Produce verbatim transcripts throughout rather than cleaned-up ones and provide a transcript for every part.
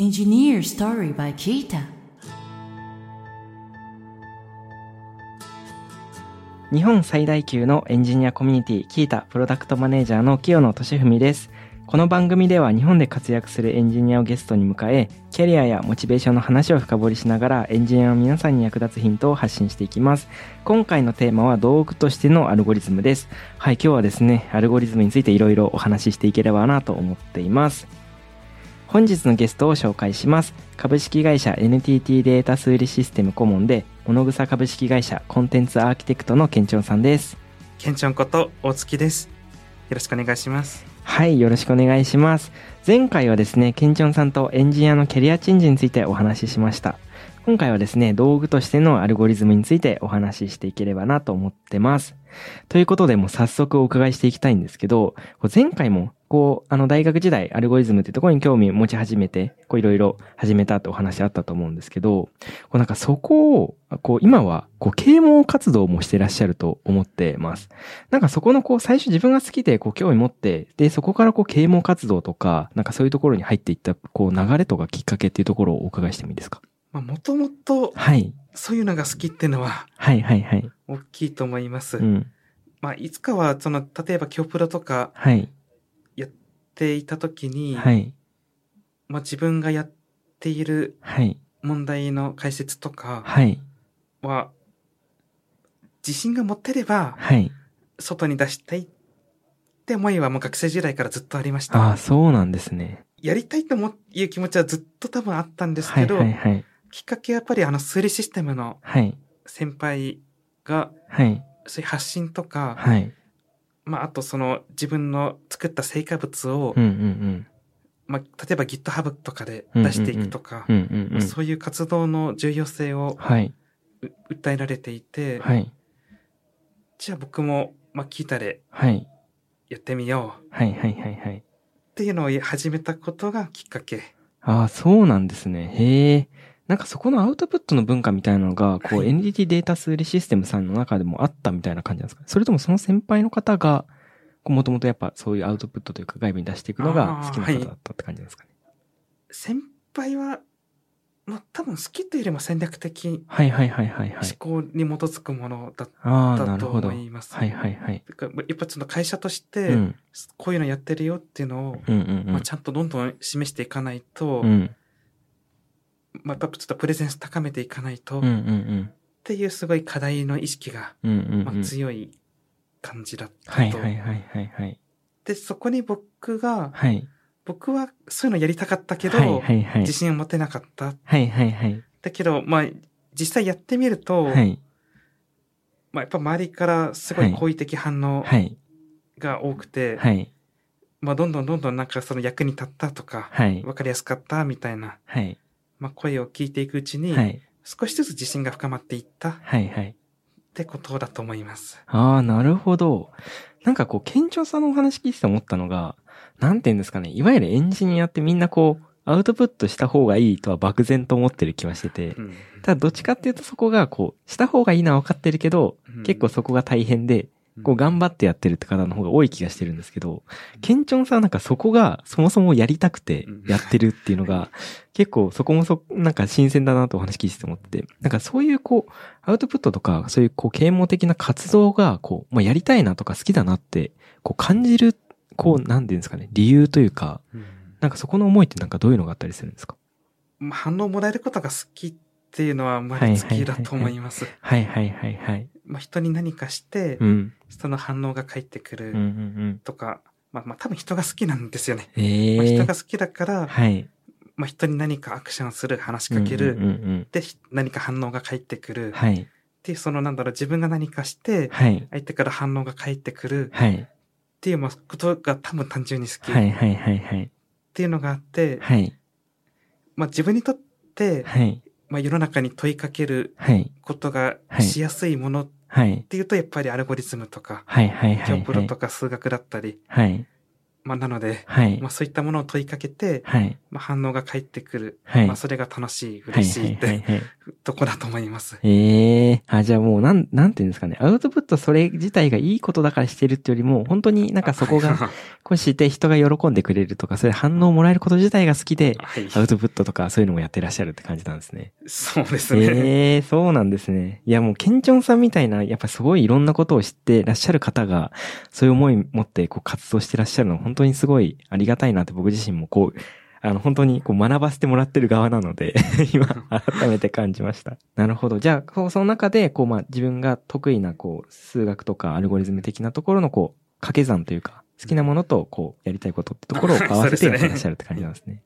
Engineer Story by Kita。 日本最大級のエンジニアコミュニティ Kita プロダクトマネージャーの清野俊文です。この番組では日本で活躍するエンジニアをゲストに迎え、キャリアやモチベーションの話を深掘りしながらエンジニアの皆さんに役立つヒントを発信していきます。今回のテーマは道具としてのアルゴリズムです。はい、今日はですねアルゴリズムについていろいろお話ししていければなと思っています。本日のゲストを紹介します。株式会社 エヌティーティー データ数理システム顧問で物草株式会社コンテンツアーキテクトのけんちょんさんです。けんちょんこと大月です。よろしくお願いします。はい、よろしくお願いします。前回はですねけんちょんさんとエンジニアのキャリアチェンジについてお話ししました。今回はですね道具としてのアルゴリズムについてお話ししていければなと思ってます。ということでもう早速お伺いしていきたいんですけど、前回もこうあの大学時代アルゴリズムっていうところに興味を持ち始めてこういろいろ始めたってお話あったと思うんですけど、こうなんかそこをこう今はこう啓蒙活動もしてらっしゃると思ってます。なんかそこのこう最初自分が好きでこう興味持ってでそこからこう啓蒙活動とかなんかそういうところに入っていったこう流れとかきっかけっていうところをお伺いしてもいいですか。まあもともとそういうのが好きっていうのははいはいはい大きいと思います。うん、まあいつかはその例えばキョプロとか、はい。ていた時に、はいまあ、自分がやっている問題の解説とかは、はい、自信が持てれば、はい、外に出したいって思いはもう学生時代からずっとありました。あ、そうなんですね。やりたいという気持ちはずっと多分あったんですけど、はいはいはい、きっかけはやっぱりあの数理システムの先輩が、はい、そういう発信とか、はいまあ、あとその自分の作った成果物を、うんうんうんまあ、例えば GitHub とかで出していくとか、そういう活動の重要性を、はい、訴えられていて、はい、じゃあ僕も、まあ、Kitaでやってみようっていうのを始めたことがきっかけ。ああ、そうなんですね。へえ。なんかそこのアウトプットの文化みたいなのが、こう、エヌティーティー データ数理システムさんの中でもあったみたいな感じなんですかね。それともその先輩の方が、もともとやっぱそういうアウトプットというか外部に出していくのが好きな方だったって感じなんですかね。はい、先輩は、まあ多分好きというよりも戦略的思考に基づくものだったと思います。はいはいはい。やっぱその会社として、こういうのやってるよっていうのを、うんうんうんまあ、ちゃんとどんどん示していかないと、うんまあ、やっぱちょっとプレゼンス高めていかないと、うんうんうん、っていうすごい課題の意識が、うんうんうんまあ、強い感じだったと。はいはいはいはい、はい。で、そこに僕が、はい、僕はそういうのやりたかったけど、はいはいはい、自信を持てなかった。はいはいはい。だけど、まあ、実際やってみると、はい、まあ、やっぱ周りからすごい好意的反応が多くて、はいはい、まあ、どんどんどんどんなんかその役に立ったとか、はい、わかりやすかったみたいな、はいまあ、声を聞いていくうちに、はい、少しずつ自信が深まっていったってことだと思います。はいはい、ああ、なるほど。なんかこう、けんちょんさんのお話聞いてて思ったのが、なんていうんですかね、いわゆるエンジニアってみんなこう、アウトプットした方がいいとは漠然と思ってる気はしてて、うん、ただどっちかっていうとそこがこう、した方がいいのは分かってるけど、うん、結構そこが大変で、こう頑張ってやってるって方の方が多い気がしてるんですけど、けんちょんさんはなんかそこがそもそもやりたくてやってるっていうのが結構そこもそなんか新鮮だなとお話聞いてて思ってて、なんかそういうこうアウトプットとかそういうこう啓蒙的な活動がこうまあやりたいなとか好きだなってこう感じるこうなんていうんですかね理由というか、なんかそこの思いってなんかどういうのがあったりするんですか。まあ、反応もらえることが好きっていうのは毎月だと思います。はいはいはいはい。まあ、人に何かして、うん、その反応が返ってくるとか、うんうんうん、まあまあ多分人が好きなんですよね。えーまあ、人が好きだから、はい、まあ人に何かアクションする、話しかける、うんうんうん、で何か反応が返ってくる、はい、っていうそのなんだろう自分が何かして、はい、相手から反応が返ってくる、はい、っていうまあことが多分単純に好き、はいはいはいはい、っていうのがあって、はい、まあ自分にとって、はい、まあ世の中に問いかけることがしやすいもの、はいはいはい、っていうとやっぱりアルゴリズムとか、はいはいはいはい、キョプロとか数学だったり、はい、まあ、なので、はい、まあ、そういったものを問いかけて、はい、まあ、反応が返ってくる、はい、まあ、それが楽しい、嬉しいって、はいはいはいはい、とこだと思います。ええー、あ、じゃあもうなんなんていうんですかね、アウトプットそれ自体がいいことだからしてるってよりも、本当になんかそこがこうして人が喜んでくれるとか、そういう反応をもらえること自体が好きで、はい、アウトプットとかそういうのもやってらっしゃるって感じなんですね。そうですね。ええー、そうなんですね。いやもうケンチョンさんみたいなやっぱすごいいろんなことを知ってらっしゃる方がそういう思い持ってこう活動してらっしゃるのは本当に。本当にすごいありがたいなって僕自身もこうあの本当にこう学ばせてもらってる側なので今改めて感じました。なるほど。じゃあその中でこうまあ自分が得意なこう数学とかアルゴリズム的なところのこう掛け算というか好きなものとこうやりたいことってところを合わせてやってらっしゃるって感じなんですね。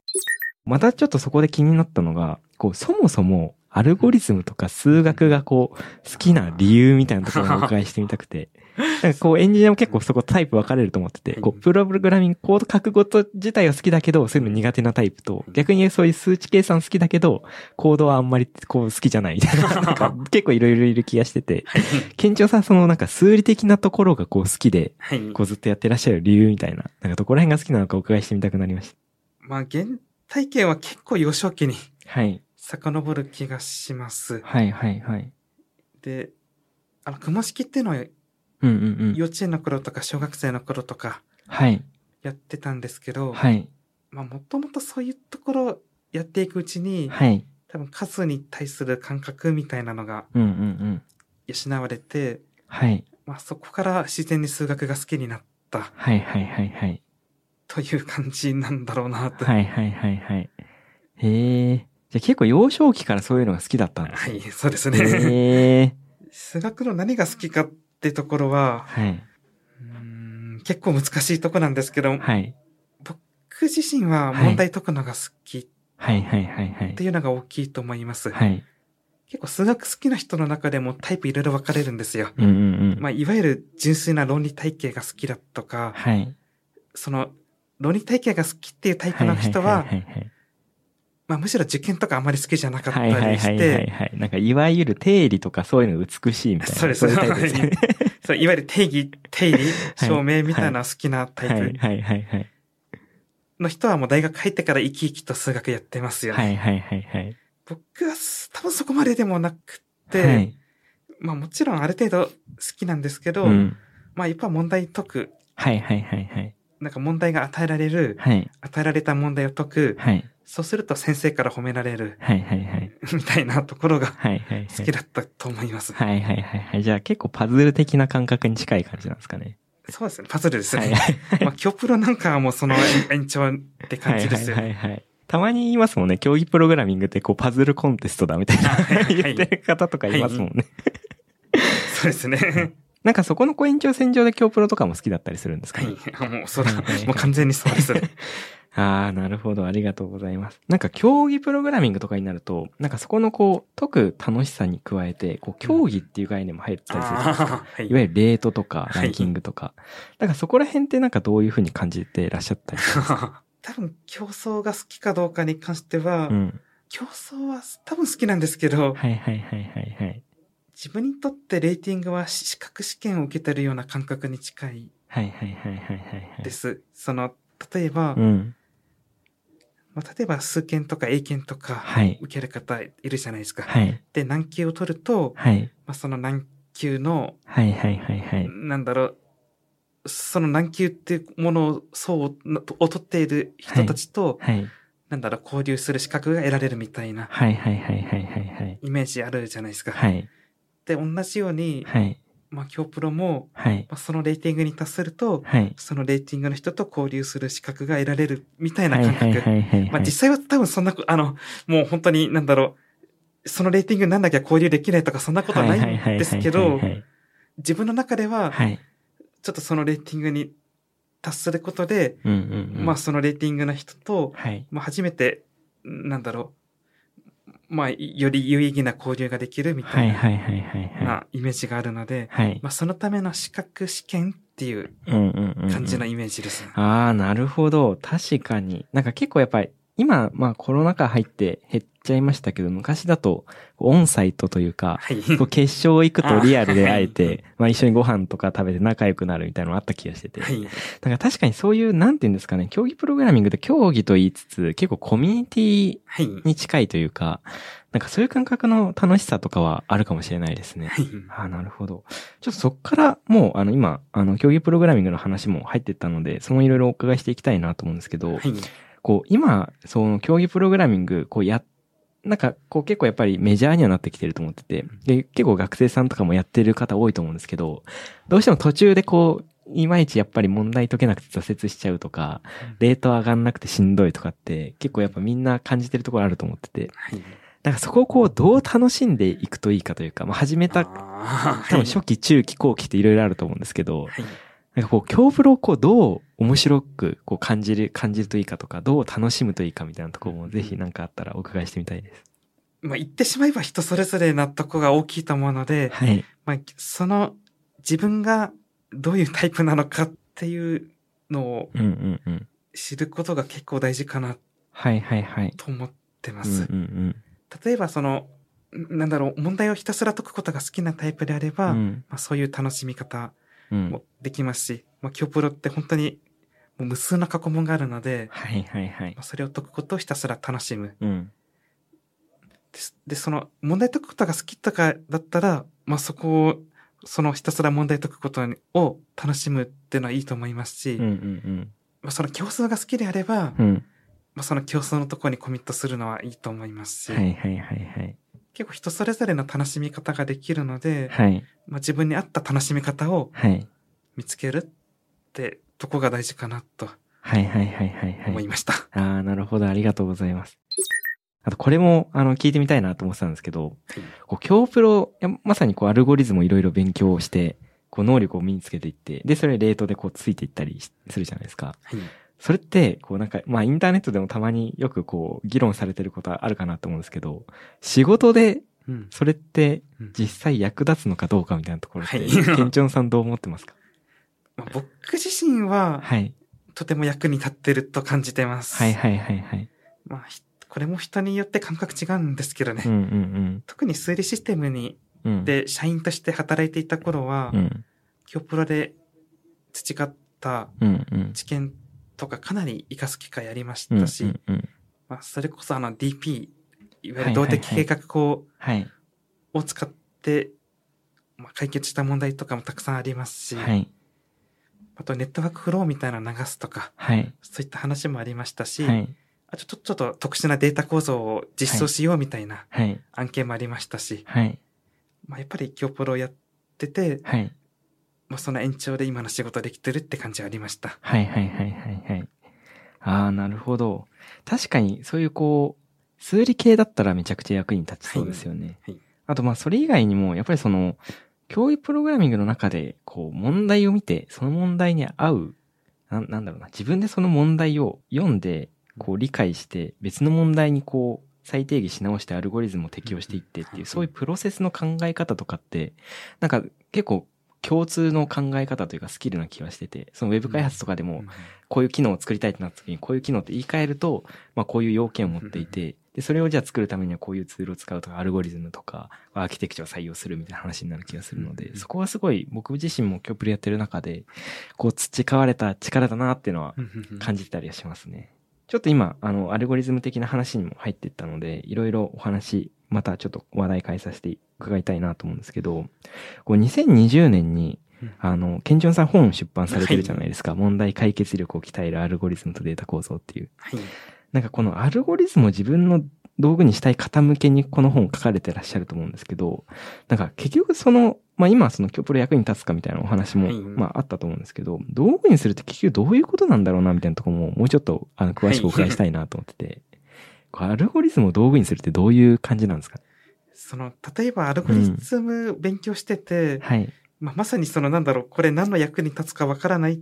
またちょっとそこで気になったのがこうそもそもアルゴリズムとか数学がこう好きな理由みたいなところをお伺いしてみたくて。なんかこうエンジニアも結構そこタイプ分かれると思ってて、こうプログラミングコード書くこと自体は好きだけどそういうの苦手なタイプと、逆にそういう数値計算好きだけどコードはあんまりこう好きじゃないみたい な, なんか結構いろいろいる気がしてて、ケンチョンさんそのなんか数理的なところがこう好きでこうずっとやってらっしゃる理由みたいな、なんかどこら辺が好きなのかお伺いしてみたくなりました。まあ原体験は結構幼少期に遡る気がします。はいはいはい。で、あの雲式っていうのはうんうんうん、幼稚園の頃とか小学生の頃とかやってたんですけど、はい、まあもともとそういうところをやっていくうちに、はい、多分数に対する感覚みたいなのが養われて、うんうんうん、はい、まあそこから自然に数学が好きになった、はいはいはいはい、という感じなんだろうなと。はいはいはいはい。へー。じゃあ結構幼少期からそういうのが好きだったんですね。はい、そうですね。へー。数学の何が好きかってところは、はい、うーん結構難しいとこなんですけど、はい、僕自身は問題解くのが好きっていうのが大きいと思います、はいはい、結構数学好きな人の中でもタイプいろいろ分かれるんですよ、うんうんうん、まあ、いわゆる純粋な論理体系が好きだとか、はい、その論理体系が好きっていうタイプの人はまあ、むしろ受験とかあまり好きじゃなかったりして、はいはいはいはい、なんかいわゆる定理とかそういうの美しいみたいな、そうです、そういうタイプですね。そう、いわゆる定義、定理、証明みたいな好きなタイプ、はいはいはいはい、の人はもう大学入ってから生き生きと数学やってますよね。はいはいはいはい、僕は多分そこまででもなくて、はい、まあもちろんある程度好きなんですけど、うん、まあやっぱ問題解く、はいはいはいはい、なんか問題が与えられる、はい、与えられた問題を解く。はい、そうすると先生から褒められる、はいはいはい、みたいなところが好きだったと思います。はいはいはいはい。じゃあ結構パズル的な感覚に近い感じなんですかね。そうですね、パズルですね。はいはいはい、まあ教プロなんかはもうその延長って感じですよね。はいはいはいはい、たまに言いますもんね、競技プログラミングってこうパズルコンテストだみたいな言ってる方とかいますもんね。はいはい、そうですね。なんかそこの延長線上で京プロとかも好きだったりするんですかね。はい、もうそうだ、もう完全にそうですね。ああ、なるほど、ありがとうございます。なんか競技プログラミングとかになると、なんかそこのこう解く楽しさに加えて、こう競技っていう概念も入ったりするんですか、うん、いわゆるレートとかランキングとか、はい、なんかそこら辺ってなんかどういうふうに感じてらっしゃったりしますか？多分競争が好きかどうかに関しては、うん、競争は多分好きなんですけど、はいはいはいはいはい。自分にとってレーティングは資格試験を受けてるような感覚に近いです。その例えば、うんまあ、例えば数検とか英検とか受ける方いるじゃないですか。はい、で難級を取ると、はいまあ、その難級の、はいはいはいはい、なんだろうその難級っていうものをそうを取っている人たちと、はいはい、なんだろう交流する資格が得られるみたいなイメージあるじゃないですか。はいで同じように、はい、まあ教プロも、はいまあ、そのレーティングに達すると、はい、そのレーティングの人と交流する資格が得られるみたいな感覚、はいはいはいはいはい、まあ実際は多分そんなあのもう本当になんだろうそのレーティングになんなきゃ交流できないとかそんなことはないんですけど、自分の中では、はい、ちょっとそのレーティングに達することで、うんうんうん、まあそのレーティングの人と、はい、まあ初めてなんだろう。まあ、より有意義な交流ができるみたいなイメージがあるので、はい、まあ、そのための資格試験っていう感じのイメージですね。うんうんうんうん、ああ、なるほど。確かに。なんか結構やっぱり今、まあコロナ禍入って減っちゃいましたけど、昔だとオンサイトというか、はい、こう決勝行くとリアルで会えて、はい、まあ一緒にご飯とか食べて仲良くなるみたいなのがあった気がしてて、はい、だから確かにそういう、なんていうんですかね、競技プログラミングって競技と言いつつ、結構コミュニティに近いというか、はい、なんかそういう感覚の楽しさとかはあるかもしれないですね。はい、ああ、なるほど。ちょっとそっからもう、あの今、あの競技プログラミングの話も入ってったので、そのいろいろお伺いしていきたいなと思うんですけど、はい、こう今その競技プログラミングこうやなんかこう結構やっぱりメジャーにはなってきてると思ってて、で結構学生さんとかもやってる方多いと思うんですけど、どうしても途中でこういまいちやっぱり問題解けなくて挫折しちゃうとか、レート上がんなくてしんどいとかって結構やっぱみんな感じてるところあると思ってて、なんかそこをこうどう楽しんでいくといいかというか、まあ始めた多分初期中期後期っていろいろあると思うんですけど、なんかこう競プロをこうどう面白くこう感じる感じるといいかとか、どう楽しむといいかみたいなところもぜひ何かあったらお伺いしてみたいです。まあ言ってしまえば人それぞれ納得が大きいと思うので、はい、まあその自分がどういうタイプなのかっていうのを知ることが結構大事かなと思ってます。例えばそのなんだろう、問題をひたすら解くことが好きなタイプであれば、うん、まあそういう楽しみ方もできますし、まあ、競プロって本当にもう無数の過去問があるので、はいはいはい、まあ、それを解くことをひたすら楽しむ、うん、で, でその問題解くことが好きとかだったら、まあ、そこをそのひたすら問題解くことを楽しむっていうのはいいと思いますし、うんうんうん、まあ、その競争が好きであれば、うん、まあ、その競争のところにコミットするのはいいと思いますし、はいはいはいはい、結構人それぞれの楽しみ方ができるので、はい、まあ、自分に合った楽しみ方を見つけるってとこが大事かなと思いました。はいはいはいはいはい、ああ、なるほど、ありがとうございます。あとこれもあの聞いてみたいなと思ってたんですけど、こう競プロ、まさにこうアルゴリズムをいろいろ勉強してこう能力を身につけていって、でそれレートでこうついていったりするじゃないですか。はい、それって、こうなんか、まあインターネットでもたまによくこう議論されてることはあるかなと思うんですけど、仕事でそれって実際役立つのかどうかみたいなところって、けんちょんさんどう思ってますか？まあ、僕自身は、はい、とても役に立ってると感じてます。はいはいはいはい。まあ、これも人によって感覚違うんですけどね。うんうんうん、特に数理システムに、うん、で社員として働いていた頃は、うん、競プロで培った知見、うんうんとかかなり活かす機会ありましたし、うんうんうん、まあ、それこそあの ディーピー、 いわゆる動的計画法を使ってまあ解決した問題とかもたくさんありますし、はい、あとネットワークフローみたいなの流すとか、はい、そういった話もありましたし、はい、あとちょ、ちょっと特殊なデータ構造を実装しようみたいな案件もありましたし、はいはい、まあ、やっぱり競プロをやってて、はい、まあ、その延長で今の仕事できてるって感じはありました。はいはいはいはいはい。ああ、なるほど。確かにそういうこう数理系だったらめちゃくちゃ役に立ちそうですよね。はいはい、あとまあそれ以外にもやっぱりその競技プログラミングの中でこう問題を見てその問題に合う な, なんだろうな自分でその問題を読んでこう理解して別の問題にこう再定義し直してアルゴリズムを適用していってっていう、はい、そういうプロセスの考え方とかってなんか結構共通の考え方というかスキルな気はしてて、そのウェブ開発とかでもこういう機能を作りたいってなった時にこういう機能って言い換えると、まあこういう要件を持っていて、でそれをじゃあ作るためにはこういうツールを使うとかアルゴリズムとかアーキテクチャを採用するみたいな話になる気がするので、そこはすごい僕自身も競プロやってる中でこう培われた力だなっていうのは感じたりはしますね。ちょっと今あのアルゴリズム的な話にも入っていったので、いろいろお話またちょっと話題変えさせて伺いたいなと思うんですけど、こうにせんにじゅうねんに、あの、けんちょんさん本出版されてるじゃないですか。はい、問題解決力を鍛えるアルゴリズムとデータ構造っていう。はい、なんかこのアルゴリズムを自分の道具にしたい方向けにこの本書かれてらっしゃると思うんですけど、なんか結局その、まあ今その競プロ役に立つかみたいなお話も、まああったと思うんですけど、道具にするって結局どういうことなんだろうなみたいなところももうちょっとあの詳しくお伺いしたいなと思ってて。はいアルゴリズムを道具にするってどういう感じなんですか？その例えばアルゴリズム勉強してて、うんはいまあ、まさにそのなんだろうこれ何の役に立つかわからないっ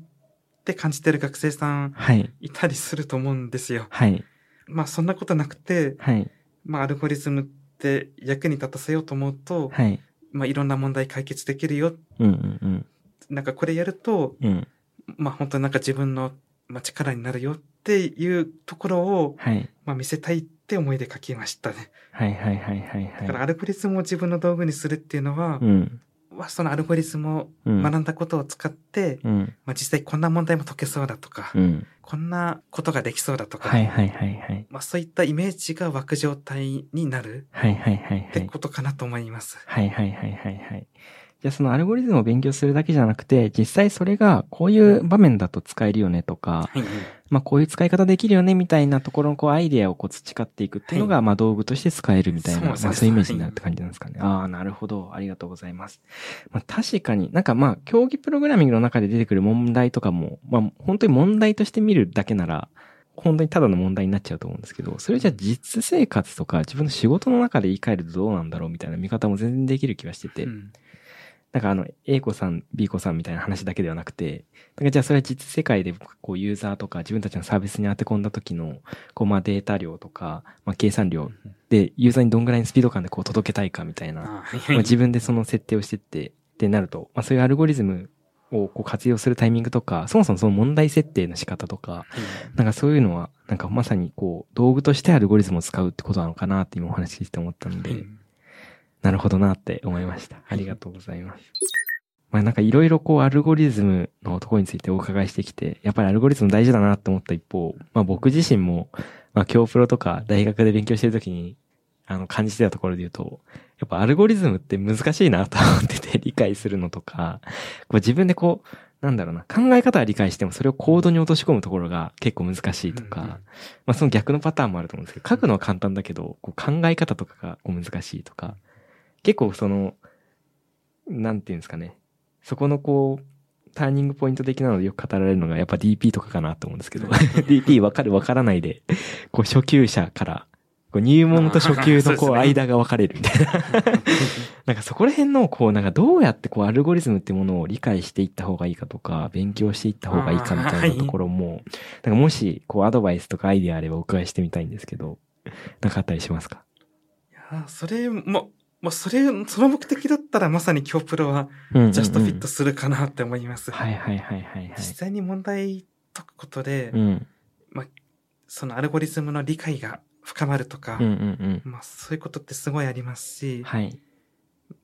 て感じてる学生さんいたりすると思うんですよ。はい、まあそんなことなくて、はいまあ、アルゴリズムって役に立たせようと思うと、はいまあ、いろんな問題解決できるよ、うんうんうん、なんかこれやると、うんまあ、本当になんか自分の力になるよっっていうところを、はいまあ、見せたいって思いで書きましたね。はいはいはいはい、はい。だからアルゴリズムを自分の道具にするっていうのは、うんまあ、そのアルゴリズムを学んだことを使って、うんまあ、実際こんな問題も解けそうだとか、うん、こんなことができそうだとか、はいはいはいはいまあ、そういったイメージが湧く状態になるってことかなと思います。はいはいはいはいはい。じゃあそのアルゴリズムを勉強するだけじゃなくて、実際それがこういう場面だと使えるよねとか、はい、まあこういう使い方できるよねみたいなところのこうアイディアをこう培っていくっていうのが、まあ道具として使えるみたいな、はい、まあそういうイメージになるって感じなんですかね。はい、ああ、なるほど。ありがとうございます。まあ確かになんかまあ競技プログラミングの中で出てくる問題とかも、まあ本当に問題として見るだけなら、本当にただの問題になっちゃうと思うんですけど、それじゃあ実生活とか自分の仕事の中で言い換えるとどうなんだろうみたいな見方も全然できる気がしてて、うんなんかあの A 子さん B 子さんみたいな話だけではなくて、だからじゃあそれは実世界でこうユーザーとか自分たちのサービスに当て込んだ時のこうまあデータ量とかまあ計算量でユーザーにどんぐらいのスピード感でこう届けたいかみたいな、まあ自分でその設定をしてってってなると、まあそういうアルゴリズムをこう活用するタイミングとか、そもそもその問題設定の仕方とか、なんかそういうのはなんかまさにこう道具としてアルゴリズムを使うってことなのかなって今お話しして思ったので。なるほどなって思いました。ありがとうございます。まあなんかいろいろこうアルゴリズムのところについてお伺いしてきて、やっぱりアルゴリズム大事だなって思った一方、まあ僕自身も、まあ教プロとか大学で勉強してるときに、あの感じてたところで言うと、やっぱアルゴリズムって難しいなと思ってて理解するのとか、こう自分でこう、なんだろうな、考え方は理解してもそれをコードに落とし込むところが結構難しいとか、うんうん、まあその逆のパターンもあると思うんですけど、書くのは簡単だけど、こう考え方とかがこう難しいとか、結構その、なんていうんですかね。そこのこう、ターニングポイント的なのでよく語られるのがやっぱ ディーピー とかかなと思うんですけど、ディーピー わかるわからないで、こう初級者から、こう入門と初級のこう間が分かれるみたいな。なんかそこら辺のこう、なんかどうやってこうアルゴリズムってものを理解していった方がいいかとか、勉強していった方がいいかみたいなところも、なんかもしこうアドバイスとかアイデアあればお伺いしてみたいんですけど、なんかあったりしますか？いや、それも、まあ、それ、その目的だったらまさに教プロはジャストフィットするかなって思います。はいはいはいはい、はい。実際に問題解くことで、うん、まあ、そのアルゴリズムの理解が深まるとか、うんうんうん、まあそういうことってすごいありますし、はい。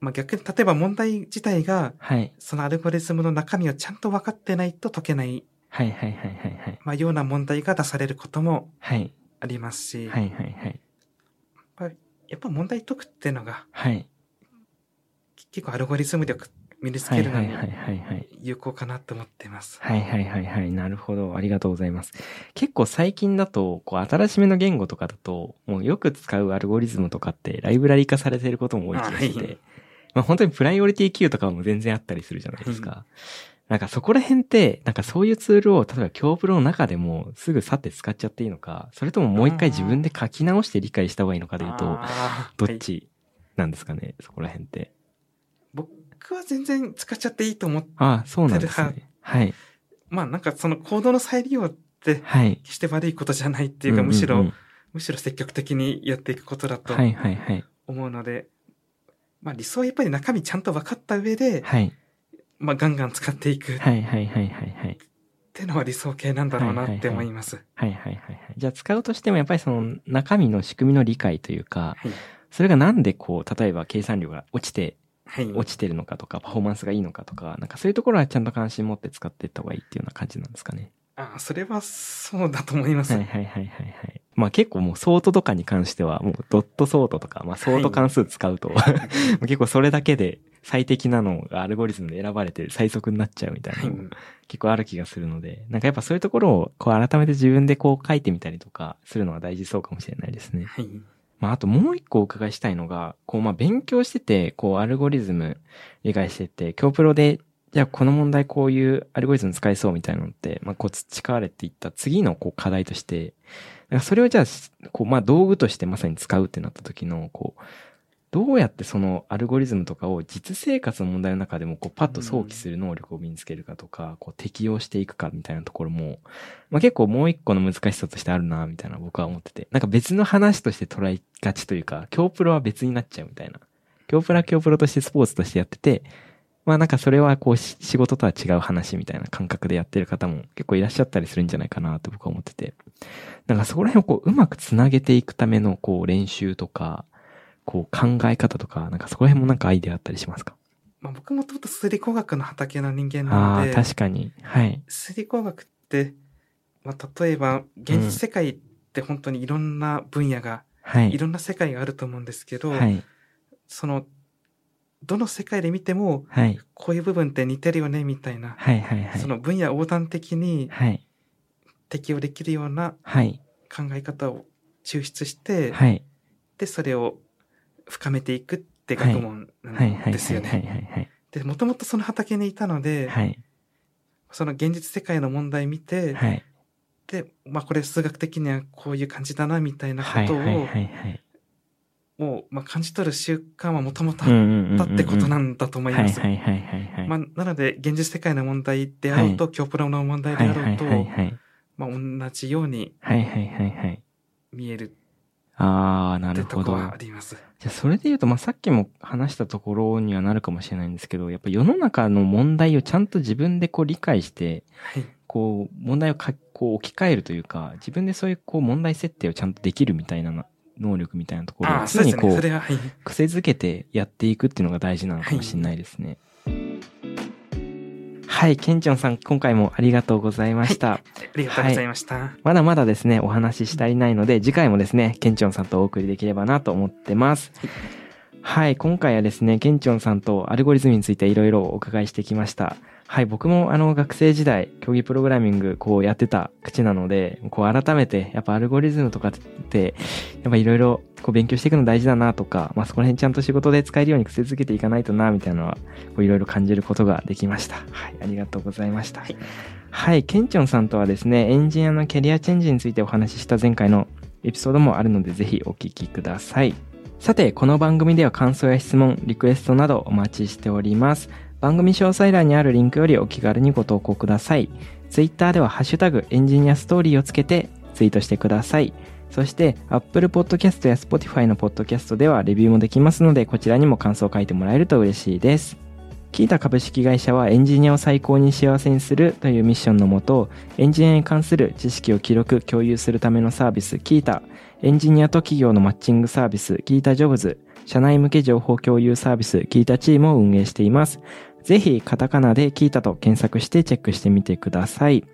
まあ逆に例えば問題自体が、はい。そのアルゴリズムの中身をちゃんと分かってないと解けない、はいはいはいはい、はい。まあような問題が出されることも、はい。ありますし、はい、はいはいはい。やっぱ問題解くっていうのが、はい、結構アルゴリズム力身につけるのに有効かなと思ってます。はいはいはいはい。なるほど。ありがとうございます。結構最近だと、こう新しめの言語とかだと、もうよく使うアルゴリズムとかってライブラリ化されていることも多い気がして、はい、まあ本当にプライオリティキューとかも全然あったりするじゃないですか。うんなんかそこら辺って、なんかそういうツールを、例えば教プロの中でもすぐ去って使っちゃっていいのか、それとももう一回自分で書き直して理解した方がいいのかでいうと、どっちなんですかね、はい、そこら辺って。僕は全然使っちゃっていいと思ってる派。ああ、そうなんですね。はい。まあなんかそのコードの再利用って、決して悪いことじゃないっていうか、はい、むしろ、うんうんうん、むしろ積極的にやっていくことだと思うので、はいはいはい、まあ理想はやっぱり中身ちゃんと分かった上で、はいまあ、ガンガン使っていく。はいはいはいはいはい。ってのは理想形なんだろうなって思います。はいはいはいはい。じゃあ使うとしてもやっぱりその中身の仕組みの理解というか、はい、それがなんでこう、例えば計算量が落ちて、はい、落ちてるのかとか、パフォーマンスがいいのかとか、なんかそういうところはちゃんと関心持って使っていった方がいいっていうような感じなんですかね。ああ、それはそうだと思います。はいはいはいはいはい。まあ結構もうソートとかに関してはもうドットソートとか、まあソート関数使うと、はい、結構それだけで最適なのがアルゴリズムで選ばれて最速になっちゃうみたいな、はい、結構ある気がするので、なんかやっぱそういうところをこう改めて自分でこう書いてみたりとかするのは大事そうかもしれないですね。はい。まああともう一個お伺いしたいのが、こうまあ勉強してて、こうアルゴリズム理解してて、教プロでじゃあこの問題こういうアルゴリズム使えそうみたいなのって、まあこう培われていった次のこう課題として、それをじゃあ、こうまあ道具としてまさに使うってなった時の、こう、どうやってそのアルゴリズムとかを実生活の問題の中でもこうパッと想起する能力を身につけるかとか、こう適用していくかみたいなところも、まあ結構もう一個の難しさとしてあるな、みたいな僕は思ってて、なんか別の話として捉えがちというか、教プロは別になっちゃうみたいな。教プロは教プロとしてスポーツとしてやってて、まあなんかそれはこう仕事とは違う話みたいな感覚でやってる方も結構いらっしゃったりするんじゃないかなと僕は思ってて。なんかそこら辺をこううまくつなげていくためのこう練習とか、こう考え方とか、なんかそこら辺もなんかアイデアあったりしますか？まあ、僕もともと数理工学の畑の人間なので、あ、確かに、はい、数理工学って、まあ、例えば現実世界って本当にいろんな分野が、うん、はい、いろんな世界があると思うんですけど、はい、そのどの世界で見ても、はい、こういう部分って似てるよねみたいな、はいはいはい、その分野横断的に適用できるような考え方を抽出して、はい、でそれを深めていくって学問なんですよね。で、もともとその畑にいたので、はい、その現実世界の問題見て、はい、で、まあこれ数学的にはこういう感じだなみたいなことを、はいはいはいはい、もう、まあ、感じ取る習慣はもともとあったってことなんだと思います。まあ、なので、現実世界の問題であろうと、京プロの問題であろうと、まあ、同じように見えるってとこはあります。じゃあ、それで言うと、まあ、さっきも話したところにはなるかもしれないんですけど、やっぱ世の中の問題をちゃんと自分でこう理解して、はい、こう、問題をかこう置き換えるというか、自分でそういうこう問題設定をちゃんとできるみたいなの、能力みたいなところを常にこう癖づけてやっていくっていうのが大事なのかもしれないですね。はい、はい、ケンチョンさん今回もありがとうございました、はい、ありがとうございました、はい、まだまだですねお話し足りないので次回もですねケンチョンさんとお送りできればなと思ってます、はいはい、今回はですねケンチョンさんとアルゴリズムについていろいろお伺いしてきました。はい、僕もあの学生時代、競技プログラミングこうやってた口なので、こう改めてやっぱアルゴリズムとかって、やっぱいろいろこう勉強していくの大事だなとか、まあそこら辺ちゃんと仕事で使えるように癖づけていかないとな、みたいなのは、いろいろ感じることができました。はい、ありがとうございました。はい、はい、ケンチョンさんとはですね、エンジニアのキャリアチェンジについてお話しした前回のエピソードもあるので、ぜひお聞きください。さて、この番組では感想や質問、リクエストなどお待ちしております。番組詳細欄にあるリンクよりお気軽にご投稿ください。ツイッターではハッシュタグエンジニアストーリーをつけてツイートしてください。そしてApple Podcastや Spotify のポッドキャストではレビューもできますのでこちらにも感想を書いてもらえると嬉しいです。キータ株式会社はエンジニアを最高に幸せにするというミッションのもとエンジニアに関する知識を記録共有するためのサービスキータ、エンジニアと企業のマッチングサービスキータジョブズ、社内向け情報共有サービスキータチームを運営しています。ぜひカタカナでキータと検索してチェックしてみてください。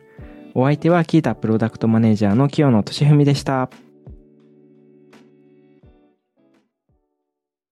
お相手はキータプロダクトマネージャーの清野俊文でした。